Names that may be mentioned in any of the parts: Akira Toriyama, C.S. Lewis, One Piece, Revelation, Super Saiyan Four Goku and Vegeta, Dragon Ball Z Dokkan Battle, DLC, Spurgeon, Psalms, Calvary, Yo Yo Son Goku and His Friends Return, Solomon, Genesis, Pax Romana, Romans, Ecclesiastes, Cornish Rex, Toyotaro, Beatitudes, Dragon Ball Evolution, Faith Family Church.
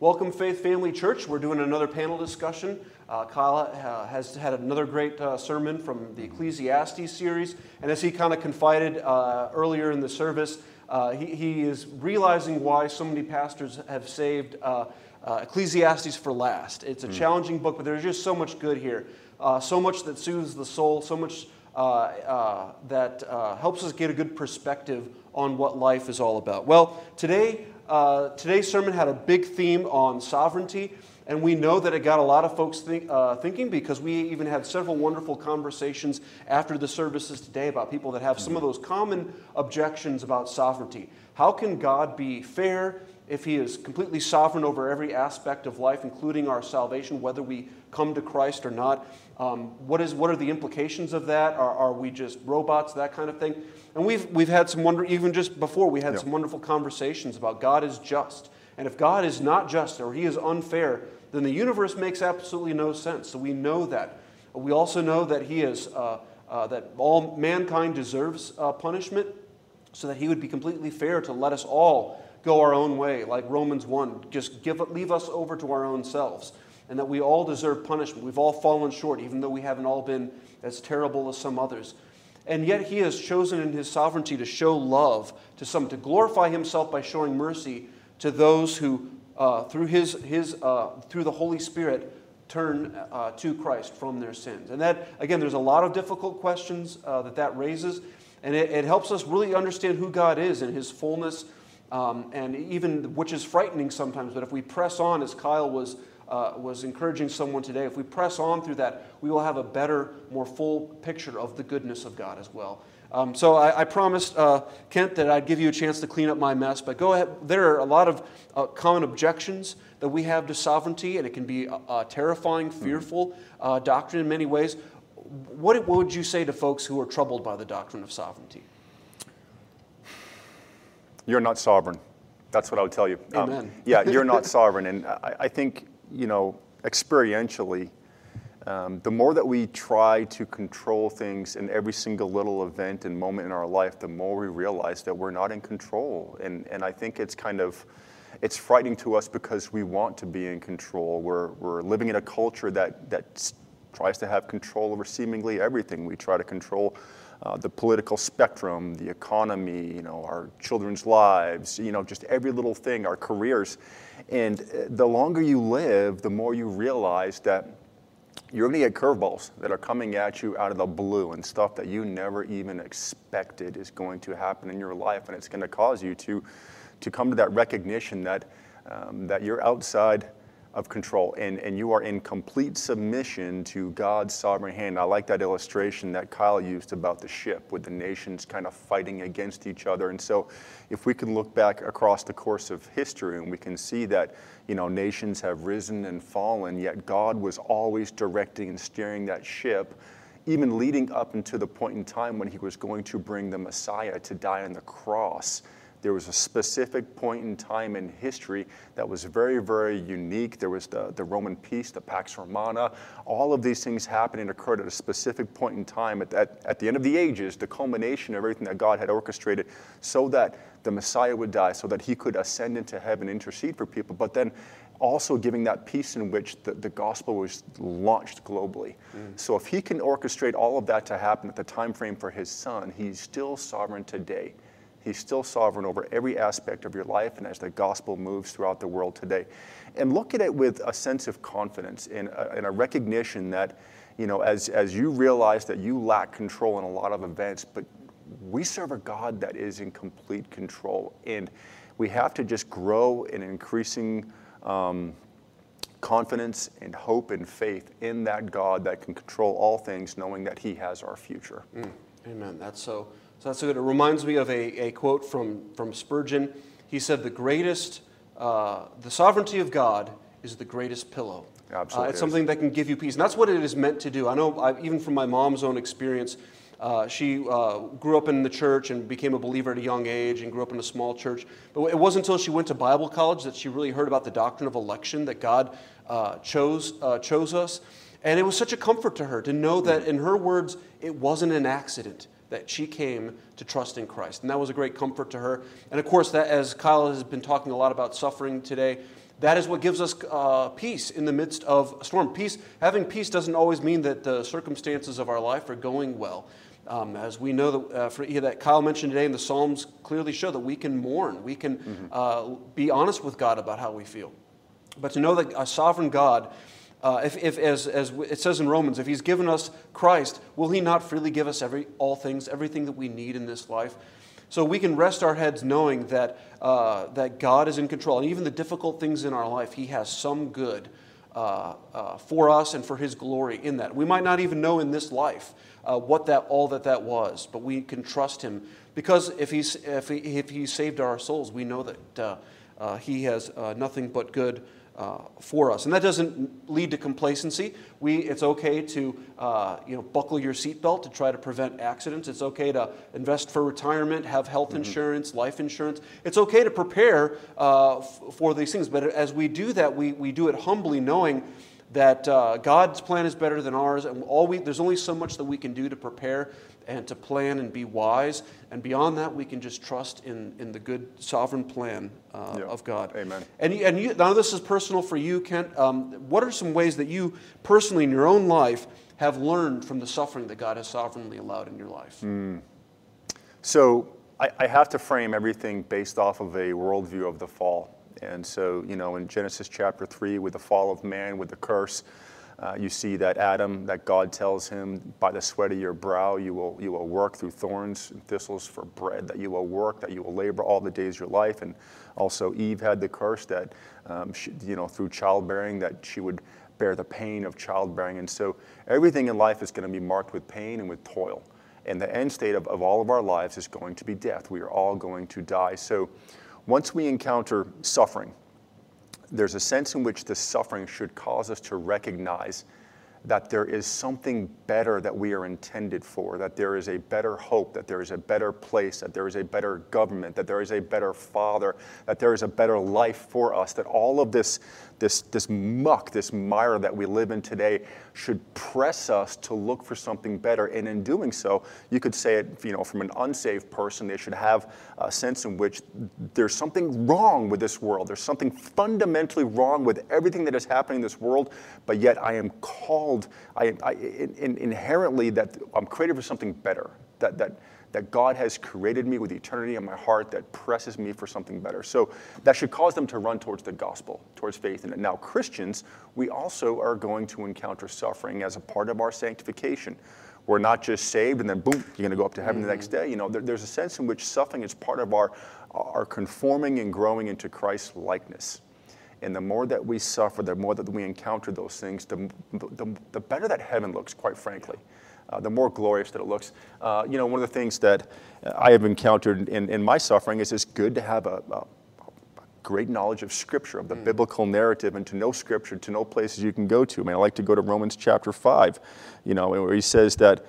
Welcome, Faith Family Church. We're doing another panel discussion. Kyle has had another great sermon from the Ecclesiastes series. And as he kind of confided earlier in the service, he is realizing why so many pastors have saved Ecclesiastes for last. It's a challenging book, but there's just so much good here. So much that soothes the soul, so much that helps us get a good perspective on what life is all about. Well, today's sermon had a big theme on sovereignty, and we know that it got a lot of folks thinking because we even had several wonderful conversations after the services today about people that have some of those common objections about sovereignty. How can God be fair if He is completely sovereign over every aspect of life, including our salvation, whether we come to Christ or not? What are the implications of that? Are we just robots, that kind of thing? And we've had some wonder, even just before, we had some wonderful conversations about God is just. And if God is not just or He is unfair, then the universe makes absolutely no sense. So we know that. We also know that He is, that all mankind deserves punishment, so that He would be completely fair to let us all go our own way, like Romans 1, just leave us over to our own selves. And that we all deserve punishment. We've all fallen short, even though we haven't all been as terrible as some others. And yet He has chosen in His sovereignty to show love to some, to glorify Himself by showing mercy to those who, through the Holy Spirit, turn to Christ from their sins. And that, again, there's a lot of difficult questions that raises, and it helps us really understand who God is in His fullness, and even which is frightening sometimes. But if we press on, as Kyle was encouraging someone today, if we press on through that, we will have a better, more full picture of the goodness of God as well. So I promised Kent that I'd give you a chance to clean up my mess, but go ahead. There are a lot of common objections that we have to sovereignty, and it can be a terrifying, fearful doctrine in many ways. What would you say to folks who are troubled by the doctrine of sovereignty? You're not sovereign. That's what I would tell you. Amen. Yeah, you're not sovereign. And I think, you know, experientially, the more that we try to control things in every single little event and moment in our life, the more we realize that we're not in control. And I think it's kind of, it's frightening to us because we want to be in control. We're living in a culture that tries to have control over seemingly everything. We try to control the political spectrum, the economy, you know, our children's lives, you know, just every little thing, our careers. And the longer you live, the more you realize that you're going to get curveballs that are coming at you out of the blue, and stuff that you never even expected is going to happen in your life. And it's going to cause you to come to that recognition that you're outside of control, and you are in complete submission to God's sovereign hand. I like that illustration that Kyle used about the ship, with the nations kind of fighting against each other. And so if we can look back across the course of history, and we can see that, you know, nations have risen and fallen, yet God was always directing and steering that ship, even leading up into the point in time when He was going to bring the Messiah to die on the cross. There was a specific point in time in history that was very, very unique. There was the Roman peace, the Pax Romana. All of these things happened and occurred at a specific point in time at the end of the ages, the culmination of everything that God had orchestrated, so that the Messiah would die, so that He could ascend into heaven, intercede for people, but then also giving that peace in which the gospel was launched globally. So if He can orchestrate all of that to happen at the time frame for His Son, He's still sovereign today. He's still sovereign over every aspect of your life, and as the gospel moves throughout the world today. And look at it with a sense of confidence and a recognition that, you know, as you realize that you lack control in a lot of events, but we serve a God that is in complete control. And we have to just grow in increasing confidence and hope and faith in that God that can control all things, knowing that He has our future. Amen. That's so... So that's good. It reminds me of a quote from Spurgeon. He said, the sovereignty of God is the greatest pillow. Absolutely. It's something that can give you peace. And that's what it is meant to do. I know, even from my mom's own experience, she grew up in the church and became a believer at a young age and grew up in a small church. But it wasn't until she went to Bible college that she really heard about the doctrine of election, that God chose us. And it was such a comfort to her to know that, in her words, it wasn't an accident that she came to trust in Christ. And that was a great comfort to her. And of course, that, as Kyle has been talking a lot about suffering today, That is what gives us peace in the midst of a storm. Peace, having peace doesn't always mean that the circumstances of our life are going well. As we know that, that Kyle mentioned today, and the Psalms clearly show that we can mourn. We can be honest with God about how we feel. But to know that a sovereign God, as it says in Romans, if He's given us Christ, will He not freely give us everything that we need in this life? So we can rest our heads knowing that that God is in control, and even the difficult things in our life, He has some good for us and for His glory in that. We might not even know in this life all that was, but we can trust Him, because if He saved our souls, we know that He has nothing but good for us. And that doesn't lead to complacency. It's okay to buckle your seatbelt to try to prevent accidents. It's okay to invest for retirement, have health insurance, life insurance. It's okay to prepare for these things. But as we do that, we do it humbly, knowing that God's plan is better than ours, and there's only so much that we can do to prepare and to plan and be wise. And beyond that, we can just trust in the good sovereign plan of God. Amen. And now this is personal for you, Kent. What are some ways that you personally in your own life have learned from the suffering that God has sovereignly allowed in your life? So I have to frame everything based off of a worldview of the fall. And so, in Genesis chapter 3, with the fall of man, with the curse, you see that Adam, that God tells him, by the sweat of your brow, you will work through thorns and thistles for bread, that you will work, that you will labor all the days of your life. And also Eve had the curse that, she, through childbearing, that she would bear the pain of childbearing. And so everything in life is going to be marked with pain and with toil. And the end state of all of our lives is going to be death. We are all going to die. So once we encounter suffering, there's a sense in which the suffering should cause us to recognize that there is something better that we are intended for, that there is a better hope, that there is a better place, that there is a better government, that there is a better Father, that there is a better life for us, that all of this muck, this mire that we live in today should press us to look for something better. And in doing so, you could say it, from an unsaved person, they should have a sense in which there's something wrong with this world. There's something fundamentally wrong with everything that is happening in this world, but yet I am called. Inherently that I'm created for something better, that God has created me with eternity in my heart that presses me for something better. So that should cause them to run towards the gospel, towards faith. And now Christians, we also are going to encounter suffering as a part of our sanctification. We're not just saved and then boom, you're going to go up to heaven the next day. There's a sense in which suffering is part of our conforming and growing into Christ's likeness. And the more that we suffer, the more that we encounter those things, the better that heaven looks, quite frankly, the more glorious that it looks. One of the things that I have encountered in my suffering is it's good to have a great knowledge of Scripture, of the biblical narrative, and to know Scripture, to know places you can go to. I mean, I like to go to Romans chapter 5, where he says that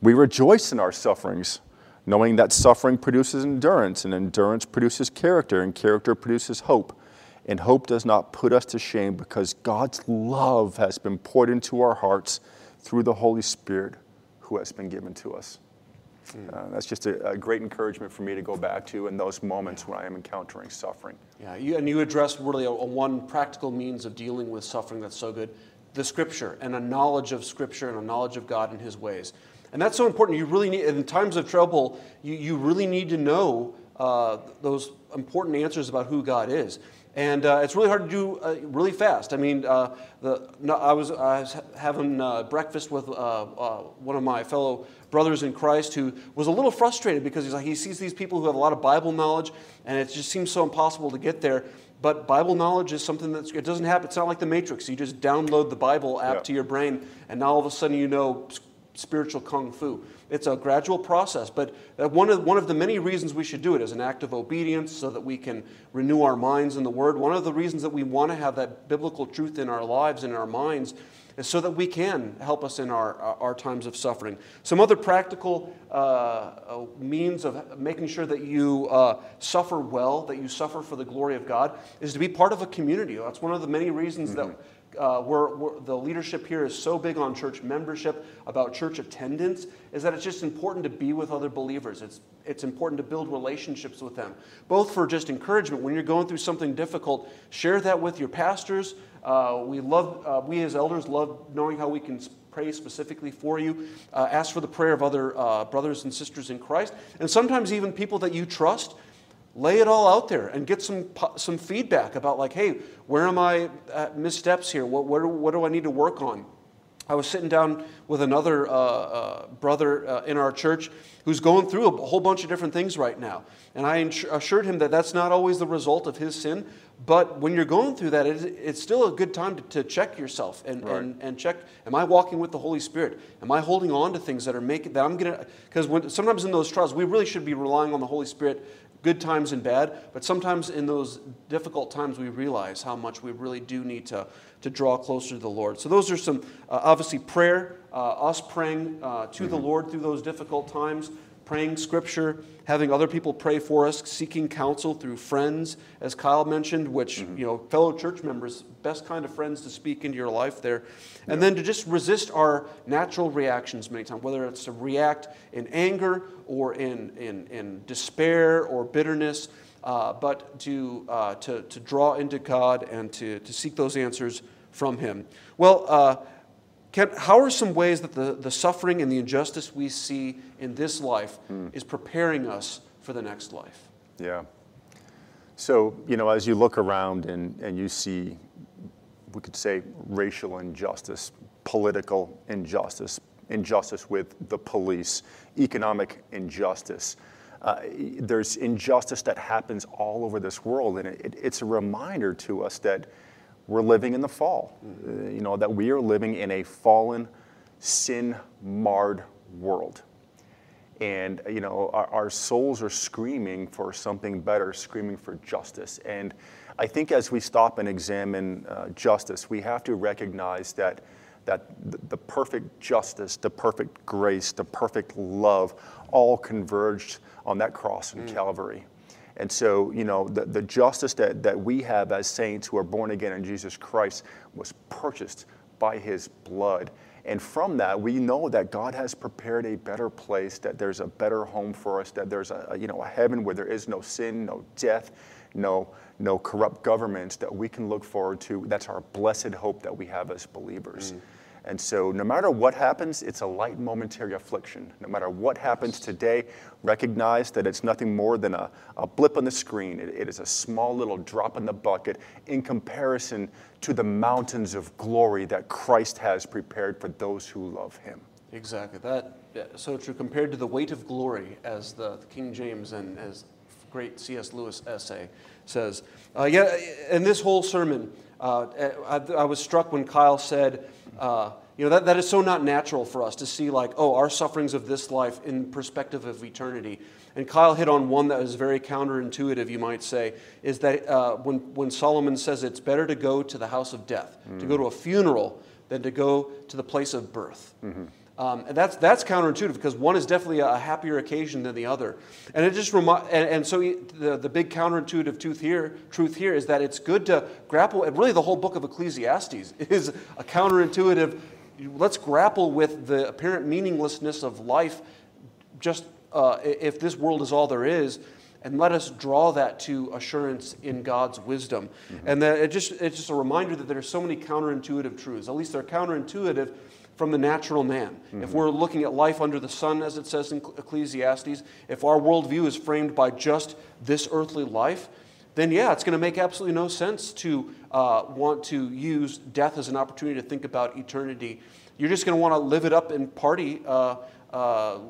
we rejoice in our sufferings, knowing that suffering produces endurance, and endurance produces character, and character produces hope. And hope does not put us to shame, because God's love has been poured into our hearts through the Holy Spirit who has been given to us. That's just a great encouragement for me to go back to in those moments when I am encountering suffering. You address really a one practical means of dealing with suffering that's so good, the Scripture, and a knowledge of Scripture and a knowledge of God and His ways. And that's so important. You really need, in times of trouble, you really need to know those important answers about who God is. And it's really hard to do really fast. I mean, I was having breakfast with one of my fellow brothers in Christ who was a little frustrated because he sees these people who have a lot of Bible knowledge, and it just seems so impossible to get there. But Bible knowledge is something it doesn't happen. It's not like the Matrix. You just download the Bible app to your brain, and now all of a sudden you know spiritual kung fu. It's a gradual process, but one of the many reasons we should do it is an act of obedience so that we can renew our minds in the Word. One of the reasons that we want to have that biblical truth in our lives, in our minds, is so that we can help us in our times of suffering. Some other practical means of making sure that you suffer well, that you suffer for the glory of God, is to be part of a community. That's one of the many reasons that the leadership here is so big on church membership, about church attendance, is that it's just important to be with other believers. It's important to build relationships with them, both for just encouragement. When you're going through something difficult, share that with your pastors. We as elders love knowing how we can pray specifically for you. Ask for the prayer of other brothers and sisters in Christ. And sometimes even people that you trust, lay it all out there and get some feedback about, like, hey, where am I at missteps here? What do I need to work on? I was sitting down with another brother in our church who's going through a whole bunch of different things right now. And I assured him that that's not always the result of his sin. But when you're going through that, it's still a good time to check yourself and check, am I walking with the Holy Spirit? Am I holding on to things that are making, that I'm going to, because sometimes in those trials, we really should be relying on the Holy Spirit, good times and bad. But sometimes in those difficult times, we realize how much we really do need to draw closer to the Lord. So those are some, obviously, prayer, us praying to the Lord through those difficult times, praying Scripture, having other people pray for us, seeking counsel through friends, as Kyle mentioned, which, you know, fellow church members, best kind of friends to speak into your life there. And then to just resist our natural reactions many times, whether it's to react in anger or in despair or bitterness, but to draw into God and to seek those answers from Him. Well, how are some ways that the suffering and the injustice we see in this life is preparing us for the next life? Yeah. So, you know, as you look around and you see, we could say, racial injustice, political injustice, injustice with the police, economic injustice. There's injustice that happens all over this world, and it's a reminder to us that we're living in the fall, you know, that we are living in a fallen, sin-marred world. And, you know, our souls are screaming for something better, screaming for justice. And I think as we stop and examine justice, we have to recognize that the perfect justice, the perfect grace, the perfect love all converged on that cross in Calvary. And so, you know, the justice that we have as saints who are born again in Jesus Christ was purchased by His blood. And from that, we know that God has prepared a better place, that there's a better home for us, that there's a heaven where there is no sin, no death, no corrupt governments that we can look forward to. That's our blessed hope that we have as believers. And so no matter what happens, it's a light momentary affliction. No matter what happens today, recognize that it's nothing more than a blip on the screen. It is a small little drop in the bucket in comparison to the mountains of glory that Christ has prepared for those who love Him. Exactly. That's so true. Compared to the weight of glory, as the King James and as great C.S. Lewis essay says. In this whole sermon, I was struck when Kyle said, that is so not natural for us to see, like, oh, our sufferings of this life in perspective of eternity. And Kyle hit on one that is very counterintuitive, you might say, is that when Solomon says it's better to go to the house of death, to go to a funeral, than to go to the place of birth. And that's counterintuitive, because one is definitely a happier occasion than the other. And it just so the big counterintuitive truth here is that it's good to grapple, and really the whole book of Ecclesiastes is a counterintuitive, let's grapple with the apparent meaninglessness of life, just if this world is all there is, and let us draw that to assurance in God's wisdom. And that it's just a reminder that there are so many counterintuitive truths, at least they're counterintuitive from the natural man. If we're looking at life under the sun, as it says in Ecclesiastes, if our worldview is framed by just this earthly life, then yeah, it's going to make absolutely no sense to want to use death as an opportunity to think about eternity. You're just going to want to live it up and party,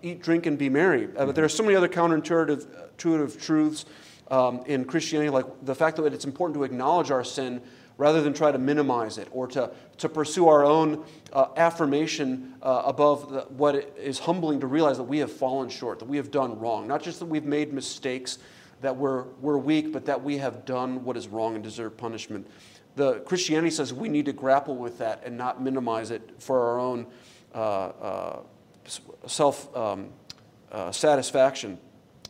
eat, drink, and be merry. But there are so many other counterintuitive truths in Christianity, like the fact that it's important to acknowledge our sin rather than try to minimize it or to pursue our own affirmation above what is humbling, to realize that we have fallen short, that we have done wrong. Not just that we've made mistakes, that we're weak, but that we have done what is wrong and deserve punishment. The Christianity says we need to grapple with that and not minimize it for our own self-satisfaction.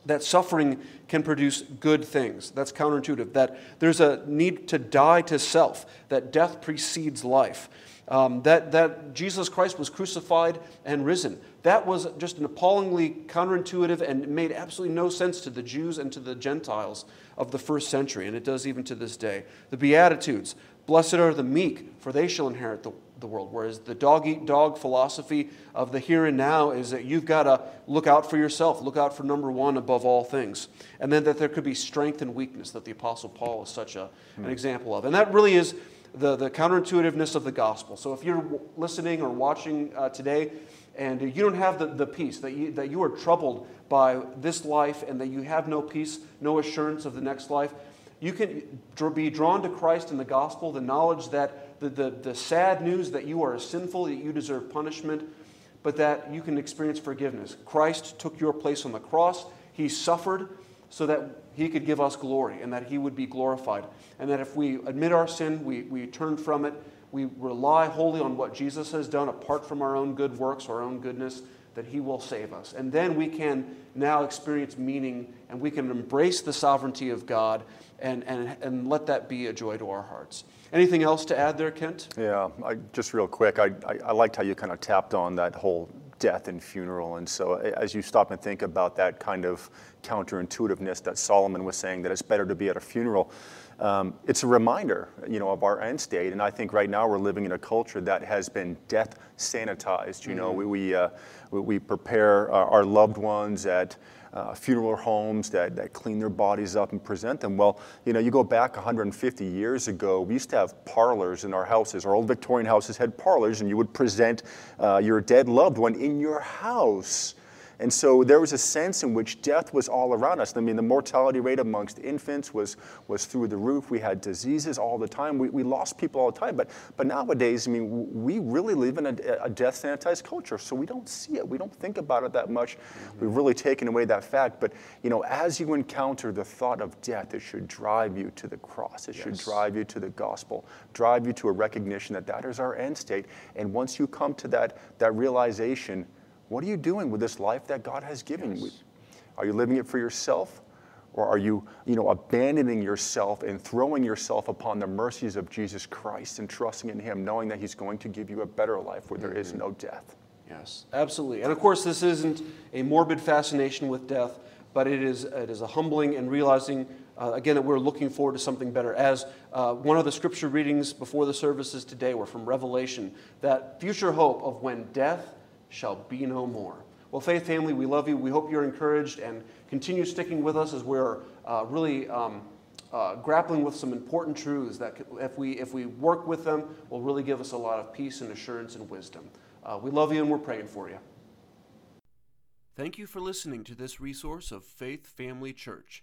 That suffering can produce good things. That's counterintuitive. That there's a need to die to self, that death precedes life. that Jesus Christ was crucified and risen. That was just an appallingly counterintuitive and made absolutely no sense to the Jews and to the Gentiles of the first century, and it does even to this day. The Beatitudes, blessed are the meek, for they shall inherit the world, whereas the dog-eat-dog philosophy of the here and now is that you've got to look out for yourself, look out for number one above all things, and then that there could be strength and weakness that the Apostle Paul is such an example of. And that really is the counterintuitiveness of the gospel. So if you're listening or watching today and you don't have the peace, that you are troubled by this life and that you have no peace, no assurance of the next life, you can be drawn to Christ in the gospel, the knowledge that the sad news that you are sinful, that you deserve punishment, but that you can experience forgiveness. Christ took your place on the cross. He suffered so that He could give us glory and that He would be glorified. And that if we admit our sin, we turn from it, we rely wholly on what Jesus has done apart from our own good works, our own goodness, that He will save us. And then we can now experience meaning and we can embrace the sovereignty of God and let that be a joy to our hearts. Anything else to add there, Kent? Yeah, just real quick, I liked how you kind of tapped on that whole death and funeral. And so as you stop and think about that kind of counterintuitiveness that Solomon was saying, that it's better to be at a funeral, it's a reminder, you know, of our end state. And I think right now we're living in a culture that has been death sanitized. You know, we prepare our loved ones at funeral homes that clean their bodies up and present them. Well, you know, you go back 150 years ago, we used to have parlors in our houses. Our old Victorian houses had parlors, and you would present your dead loved one in your house. And so there was a sense in which death was all around us. I mean, the mortality rate amongst infants was through the roof. We had diseases all the time. We lost people all the time. But nowadays, I mean, we really live in a death-sanitized culture, so we don't see it. We don't think about it that much. Mm-hmm. We've really taken away that fact. But, you know, as you encounter the thought of death, it should drive you to the cross. It yes. should drive you to the gospel, drive you to a recognition that that is our end state. And once you come to that realization, what are you doing with this life that God has given you? Yes. Are you living it for yourself? Or are you abandoning yourself and throwing yourself upon the mercies of Jesus Christ and trusting in Him, knowing that He's going to give you a better life where there is no death? Yes, absolutely. And of course, this isn't a morbid fascination with death, but it is a humbling and realizing, again, that we're looking forward to something better. As one of the scripture readings before the services today were from Revelation, that future hope of when death shall be no more. Well, Faith Family, we love you. We hope you're encouraged and continue sticking with us as we're really grappling with some important truths that if we work with them, will really give us a lot of peace and assurance and wisdom. We love you and we're praying for you. Thank you for listening to this resource of Faith Family Church.